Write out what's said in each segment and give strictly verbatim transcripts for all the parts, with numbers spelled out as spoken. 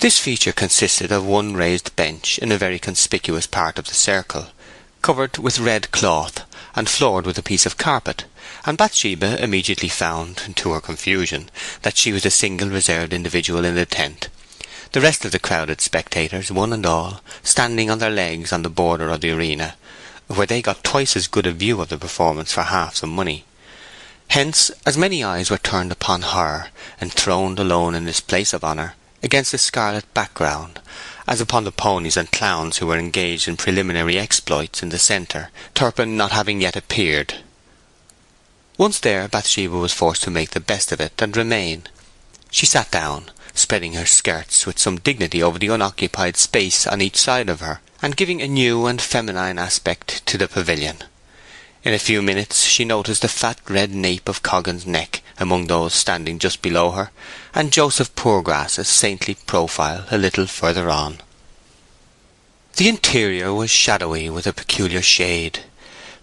This feature consisted of one raised bench in a very conspicuous part of the circle, covered with red cloth and floored with a piece of carpet, and Bathsheba immediately found, to her confusion, that she was the single reserved individual in the tent, the rest of the crowded spectators, one and all, standing on their legs on the border of the arena, where they got twice as good a view of the performance for half the money. Hence, as many eyes were turned upon her, enthroned alone in this place of honour, against a scarlet background, as upon the ponies and clowns who were engaged in preliminary exploits in the centre, Turpin not having yet appeared. Once there, Bathsheba was forced to make the best of it and remain. She sat down, spreading her skirts with some dignity over the unoccupied space on each side of her, and giving a new and feminine aspect to the pavilion. In a few minutes she noticed the fat red nape of Coggan's neck among those standing just below her, and Joseph Poorgrass's saintly profile a little further on. The interior was shadowy with a peculiar shade,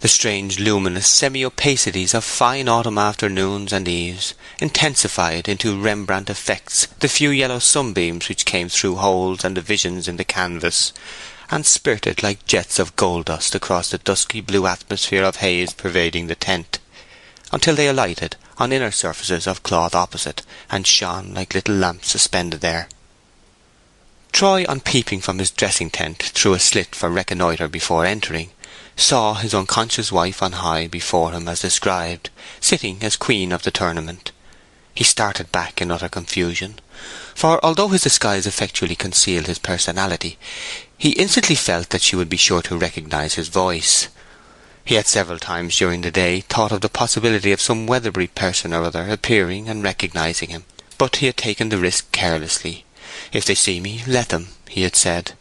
the strange luminous semi-opacities of fine autumn afternoons and eves intensified into Rembrandt effects the few yellow sunbeams which came through holes and divisions in the canvas, and spirted like jets of gold-dust across the dusky blue atmosphere of haze pervading the tent, until they alighted on inner surfaces of cloth opposite, and shone like little lamps suspended there. Troy, on peeping from his dressing-tent through a slit for reconnoitre before entering, saw his unconscious wife on high before him as described, sitting as queen of the tournament. He started back in utter confusion, for although his disguise effectually concealed his personality, he instantly felt that she would be sure to recognize his voice. He had several times during the day thought of the possibility of some Weatherbury person or other appearing and recognizing him, but he had taken the risk carelessly. "If they see me, let them," he had said.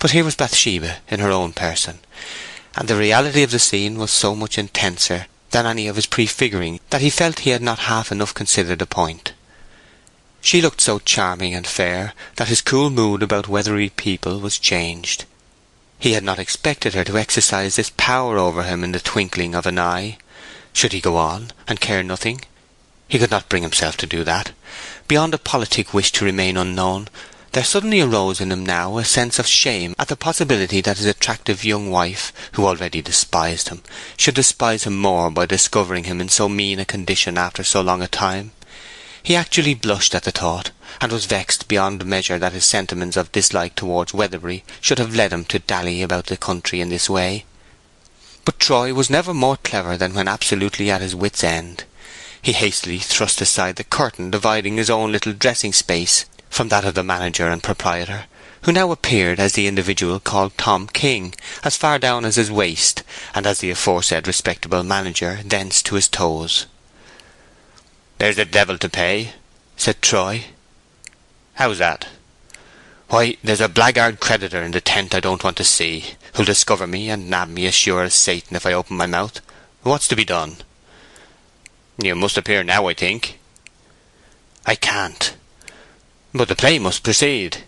But here was Bathsheba in her own person, and the reality of the scene was so much intenser than any of his prefiguring that he felt he had not half enough considered the point. She looked so charming and fair that his cool mood about Weatherbury people was changed. He had not expected her to exercise this power over him in the twinkling of an eye. Should he go on, and care nothing? He could not bring himself to do that. Beyond a politic wish to remain unknown, there suddenly arose in him now a sense of shame at the possibility that his attractive young wife, who already despised him, should despise him more by discovering him in so mean a condition after so long a time. He actually blushed at the thought, and was vexed beyond measure that his sentiments of dislike towards Weatherbury should have led him to dally about the country in this way. But Troy was never more clever than when absolutely at his wits' end. He hastily thrust aside the curtain dividing his own little dressing space from that of the manager and proprietor, who now appeared as the individual called Tom King, as far down as his waist, and as the aforesaid respectable manager thence to his toes. "There's the devil to pay," said Troy. "How's that?" "Why, there's a blackguard creditor in the tent I don't want to see, who'll discover me and nab me as sure as Satan if I open my mouth. What's to be done?" "You must appear now, I think." "I can't." "But the play must proceed."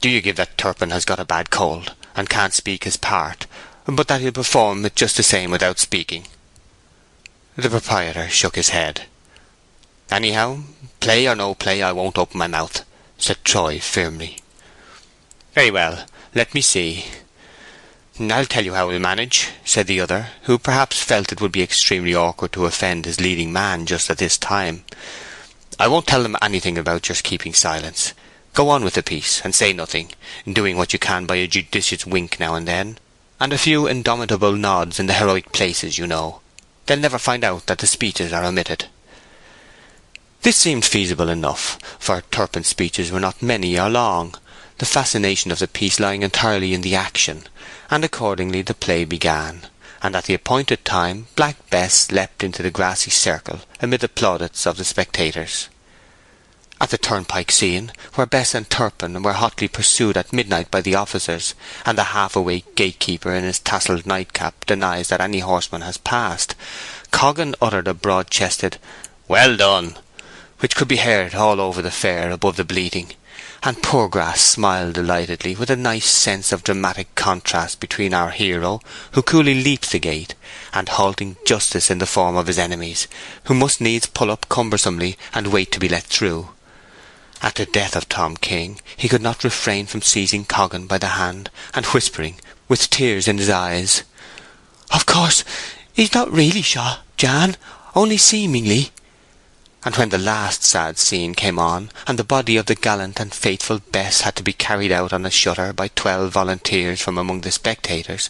"Do you give that Turpin has got a bad cold, and can't speak his part, but that he'll perform it just the same without speaking?" The proprietor shook his head. "Anyhow, play or no play, I won't open my mouth," said Troy firmly. "Very well, let me see. I'll tell you how we'll manage," said the other, who perhaps felt it would be extremely awkward to offend his leading man just at this time. "I won't tell them anything about your keeping silence. Go on with the piece, and say nothing, doing what you can by a judicious wink now and then, and a few indomitable nods in the heroic places, you know. They'll never find out that the speeches are omitted." This seemed feasible enough, for Turpin's speeches were not many or long, the fascination of the piece lying entirely in the action, and accordingly the play began, and at the appointed time Black Bess leapt into the grassy circle amid the plaudits of the spectators. At the turnpike scene, where Bess and Turpin were hotly pursued at midnight by the officers, and the half-awake gatekeeper in his tasselled nightcap denies that any horseman has passed, Coggan uttered a broad-chested "Well done," which could be heard all over the fair above the bleating, and Poorgrass smiled delightedly with a nice sense of dramatic contrast between our hero, who coolly leaps the gate, and halting justice in the form of his enemies, who must needs pull up cumbersomely and wait to be let through. At the death of Tom King he could not refrain from seizing Coggan by the hand and whispering, with tears in his eyes, "Of course he's not really shot, Jan, only seemingly." And when the last sad scene came on, and the body of the gallant and faithful Bess had to be carried out on a shutter by twelve volunteers from among the spectators,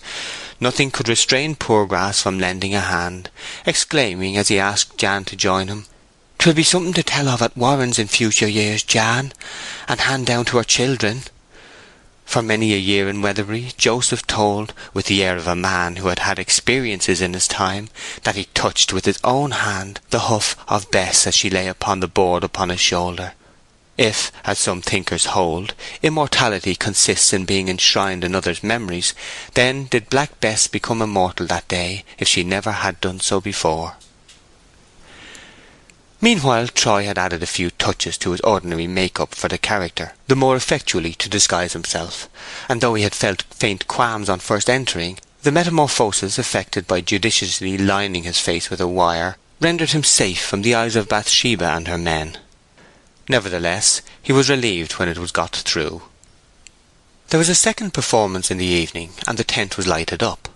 nothing could restrain Poorgrass from lending a hand, exclaiming as he asked Jan to join him, "'Twill be something to tell of at Warren's in future years, Jan, and hand down to our children." For many a year in Weatherbury, Joseph told, with the air of a man who had had experiences in his time, that he touched with his own hand the hoof of Bess as she lay upon the board upon his shoulder. If, as some thinkers hold, immortality consists in being enshrined in others' memories, then did Black Bess become immortal that day, if she never had done so before. Meanwhile Troy had added a few touches to his ordinary make-up for the character, the more effectually to disguise himself, and though he had felt faint qualms on first entering, the metamorphosis effected by judiciously lining his face with a wire rendered him safe from the eyes of Bathsheba and her men. Nevertheless, he was relieved when it was got through. There was a second performance in the evening, and the tent was lighted up.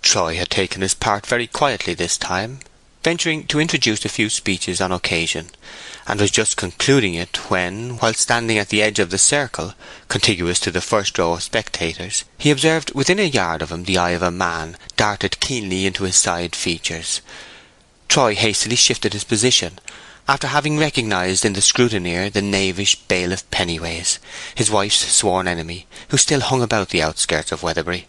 Troy had taken his part very quietly this time, venturing to introduce a few speeches on occasion, and was just concluding it when, while standing at the edge of the circle, contiguous to the first row of spectators, he observed within a yard of him the eye of a man darted keenly into his side features. Troy hastily shifted his position, after having recognized in the scrutineer the knavish bailiff Pennyways, his wife's sworn enemy, who still hung about the outskirts of Weatherbury.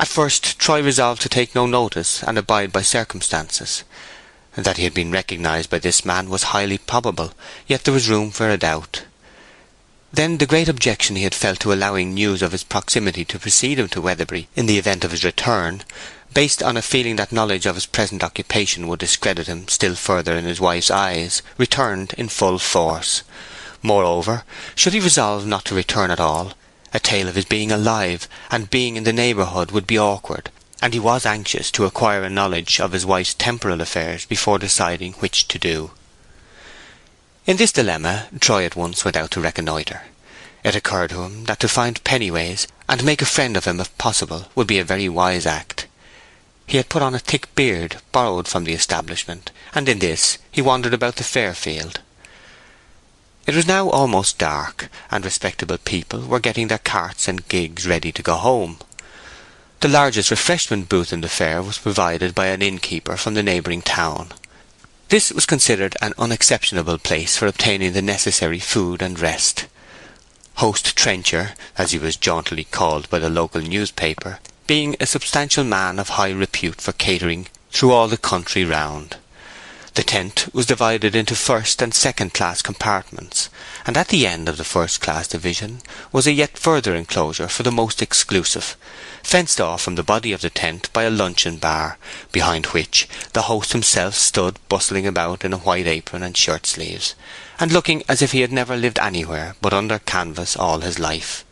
At first Troy resolved to take no notice and abide by circumstances. That he had been recognized by this man was highly probable, yet there was room for a doubt. Then the great objection he had felt to allowing news of his proximity to precede him to Weatherbury in the event of his return, based on a feeling that knowledge of his present occupation would discredit him still further in his wife's eyes, returned in full force. Moreover, should he resolve not to return at all, a tale of his being alive and being in the neighbourhood would be awkward, and he was anxious to acquire a knowledge of his wife's temporal affairs before deciding which to do. In this dilemma Troy at once went out to reconnoitre. It occurred to him that to find Pennyways and make a friend of him if possible would be a very wise act. He had put on a thick beard borrowed from the establishment, and in this he wandered about the fairfield. It was now almost dark, and respectable people were getting their carts and gigs ready to go home. The largest refreshment booth in the fair was provided by an innkeeper from the neighbouring town. This was considered an unexceptionable place for obtaining the necessary food and rest. Host Trencher, as he was jauntily called by the local newspaper, being a substantial man of high repute for catering through all the country round. The tent was divided into first and second-class compartments, and at the end of the first-class division was a yet further enclosure for the most exclusive, fenced off from the body of the tent by a luncheon bar, behind which the host himself stood bustling about in a white apron and shirt-sleeves, and looking as if he had never lived anywhere but under canvas all his life.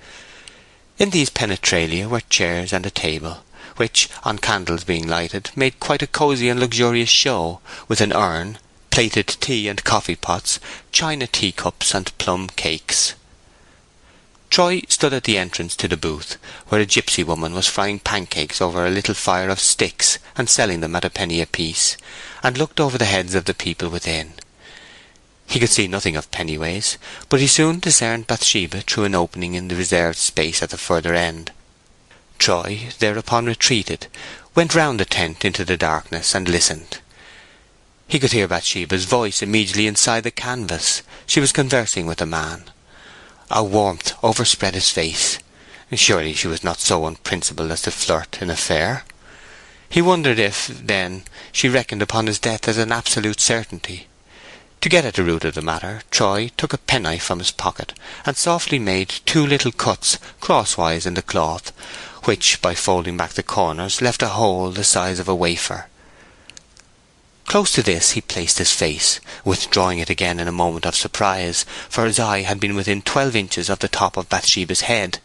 In these penetralia were chairs and a table, which, on candles being lighted, made quite a cosy and luxurious show, with an urn, plated tea and coffee-pots, china teacups, and plum cakes. Troy stood at the entrance to the booth, where a gypsy woman was frying pancakes over a little fire of sticks and selling them at a penny apiece, and looked over the heads of the people within. He could see nothing of Pennyways, but he soon discerned Bathsheba through an opening in the reserved space at the further end. Troy thereupon retreated, went round the tent into the darkness, and listened. He could hear Bathsheba's voice immediately inside the canvas. She was conversing with a man. A warmth overspread his face. Surely she was not so unprincipled as to flirt in a fair. He wondered if, then, she reckoned upon his death as an absolute certainty. To get at the root of the matter, Troy took a penknife from his pocket, and softly made two little cuts crosswise in the cloth, which, by folding back the corners, left a hole the size of a wafer. Close to this he placed his face, withdrawing it again in a moment of surprise, for his eye had been within twelve inches of the top of Bathsheba's head.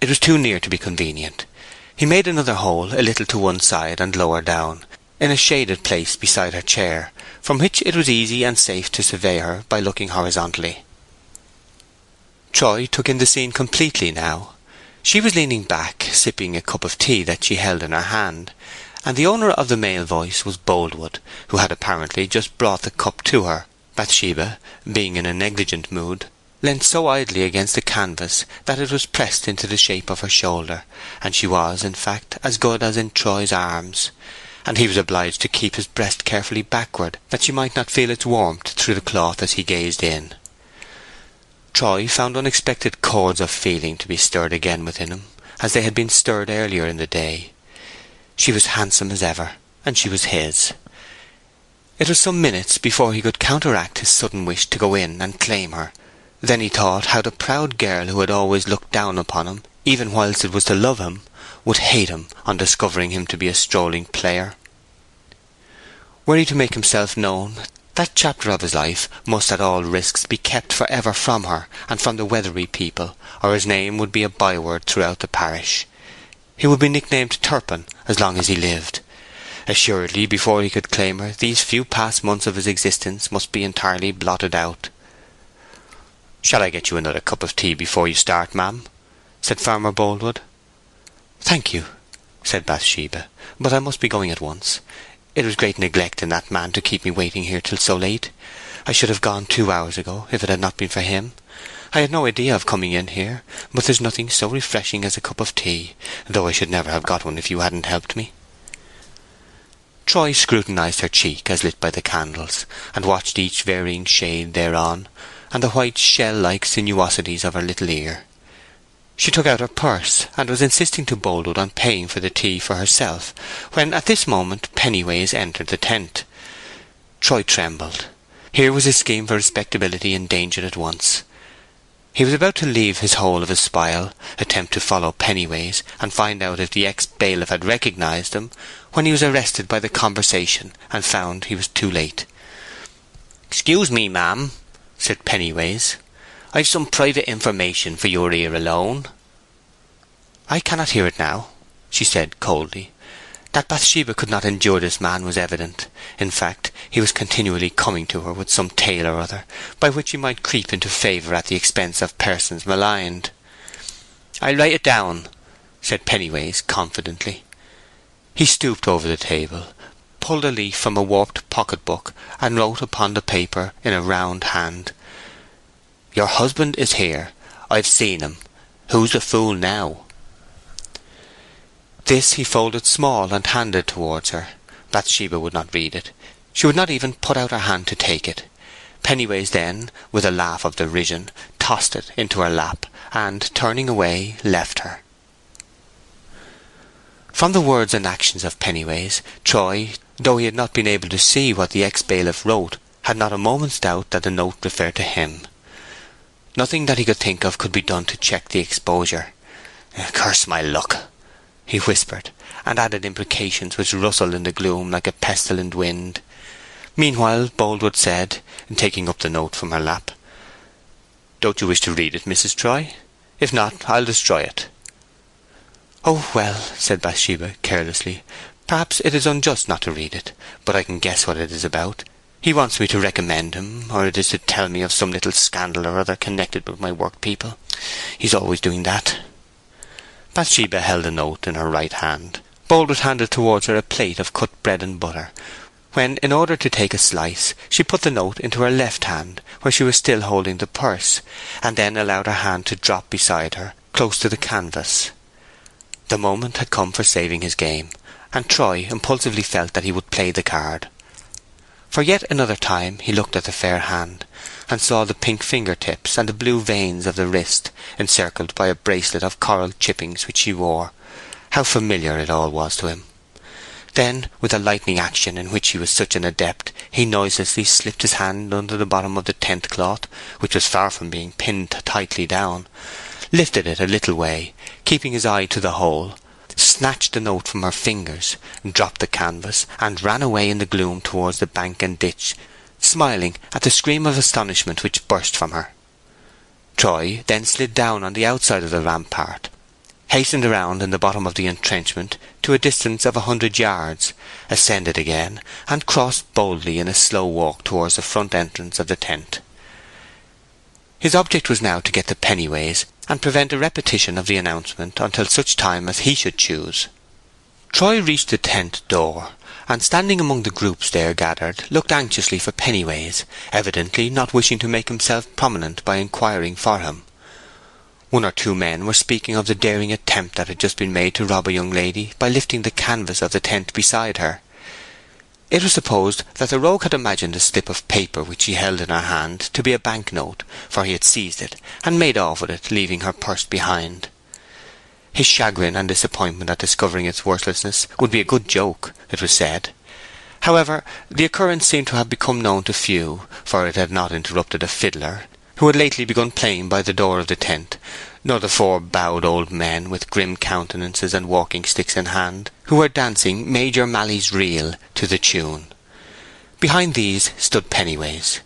It was too near to be convenient. He made another hole a little to one side and lower down, in a shaded place beside her chair, from which it was easy and safe to survey her by looking horizontally. Troy took in the scene completely now. She was leaning back, sipping a cup of tea that she held in her hand, and the owner of the male voice was Boldwood, who had apparently just brought the cup to her. Bathsheba, being in a negligent mood, leant so idly against the canvas that it was pressed into the shape of her shoulder, and she was, in fact, as good as in Troy's arms, and he was obliged to keep his breast carefully backward, that she might not feel its warmth through the cloth as he gazed in. Troy found unexpected chords of feeling to be stirred again within him, as they had been stirred earlier in the day. She was handsome as ever, and she was his. It was some minutes before he could counteract his sudden wish to go in and claim her. Then he thought how the proud girl who had always looked down upon him, even whilst it was to love him, would hate him on discovering him to be a strolling player. Were he to make himself known, that chapter of his life must at all risks be kept for ever from her and from the Weatherbury people, or his name would be a byword throughout the parish. He would be nicknamed Turpin as long as he lived. Assuredly, before he could claim her, these few past months of his existence must be entirely blotted out. "Shall I get you another cup of tea before you start, ma'am?" said Farmer Boldwood. "Thank you," said Bathsheba, "but I must be going at once. It was great neglect in that man to keep me waiting here till so late. I should have gone two hours ago if it had not been for him. I had no idea of coming in here, but there's nothing so refreshing as a cup of tea, though I should never have got one if you hadn't helped me." Troy scrutinized her cheek as lit by the candles, and watched each varying shade thereon, and the white shell-like sinuosities of her little ear. She took out her purse, and was insisting to Boldwood on paying for the tea for herself, when at this moment Pennyways entered the tent. Troy trembled. Here was his scheme for respectability endangered at once. He was about to leave his hole of his spile, attempt to follow Pennyways, and find out if the ex-bailiff had recognized him, when he was arrested by the conversation, and found he was too late. "Excuse me, ma'am," said Pennyways. "I've some private information for your ear alone." "I cannot hear it now," she said coldly. That Bathsheba could not endure this man was evident. In fact, he was continually coming to her with some tale or other, by which he might creep into favour at the expense of persons maligned. "I'll write it down," said Pennyways confidently. He stooped over the table, pulled a leaf from a warped pocket-book, and wrote upon the paper in a round hand, "Your husband is here. I've seen him. Who's the fool now?" This he folded small and handed towards her. Bathsheba would not read it. She would not even put out her hand to take it. Pennyways then, with a laugh of derision, tossed it into her lap, and, turning away, left her. From the words and actions of Pennyways, Troy, though he had not been able to see what the ex-bailiff wrote, had not a moment's doubt that the note referred to him. Nothing that he could think of could be done to check the exposure. "Curse my luck!" he whispered, and added imprecations which rustled in the gloom like a pestilent wind. Meanwhile Boldwood said, taking up the note from her lap, "Don't you wish to read it, Missus Troy? If not, I'll destroy it." "Oh, well," said Bathsheba carelessly, "perhaps it is unjust not to read it, but I can guess what it is about. He wants me to recommend him, or it is to tell me of some little scandal or other connected with my work-people. He's always doing that." Bathsheba held a note in her right hand. Boldwood handed towards her a plate of cut bread and butter, when, in order to take a slice, she put the note into her left hand, where she was still holding the purse, and then allowed her hand to drop beside her, close to the canvas. The moment had come for saving his game, and Troy impulsively felt that he would play the card. For yet another time he looked at the fair hand, and saw the pink finger-tips and the blue veins of the wrist, encircled by a bracelet of coral chippings which she wore. How familiar it all was to him! Then, with a lightning action in which he was such an adept, he noiselessly slipped his hand under the bottom of the tent-cloth, which was far from being pinned tightly down, lifted it a little way, keeping his eye to the hole, snatched the note from her fingers, dropped the canvas, and ran away in the gloom towards the bank and ditch, smiling at the scream of astonishment which burst from her. Troy then slid down on the outside of the rampart, hastened around in the bottom of the entrenchment to a distance of a hundred yards, ascended again, and crossed boldly in a slow walk towards the front entrance of the tent. His object was now to get to Pennyways, and prevent a repetition of the announcement until such time as he should choose. Troy reached the tent door, and standing among the groups there gathered, looked anxiously for Pennyways, evidently not wishing to make himself prominent by inquiring for him. One or two men were speaking of the daring attempt that had just been made to rob a young lady by lifting the canvas of the tent beside her. It was supposed that the rogue had imagined a slip of paper which she held in her hand to be a bank-note, for he had seized it, and made off with it, leaving her purse behind. His chagrin and disappointment at discovering its worthlessness would be a good joke, it was said. However, the occurrence seemed to have become known to few, for it had not interrupted a fiddler, who had lately begun playing by the door of the tent, nor the four bowed old men with grim countenances and walking-sticks in hand, who were dancing Major Malley's Reel to the tune. Behind these stood Pennyways.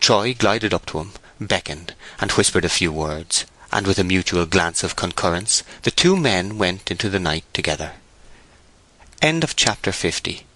Troy glided up to him, beckoned, and whispered a few words, and with a mutual glance of concurrence the two men went into the night together. End of chapter fifty.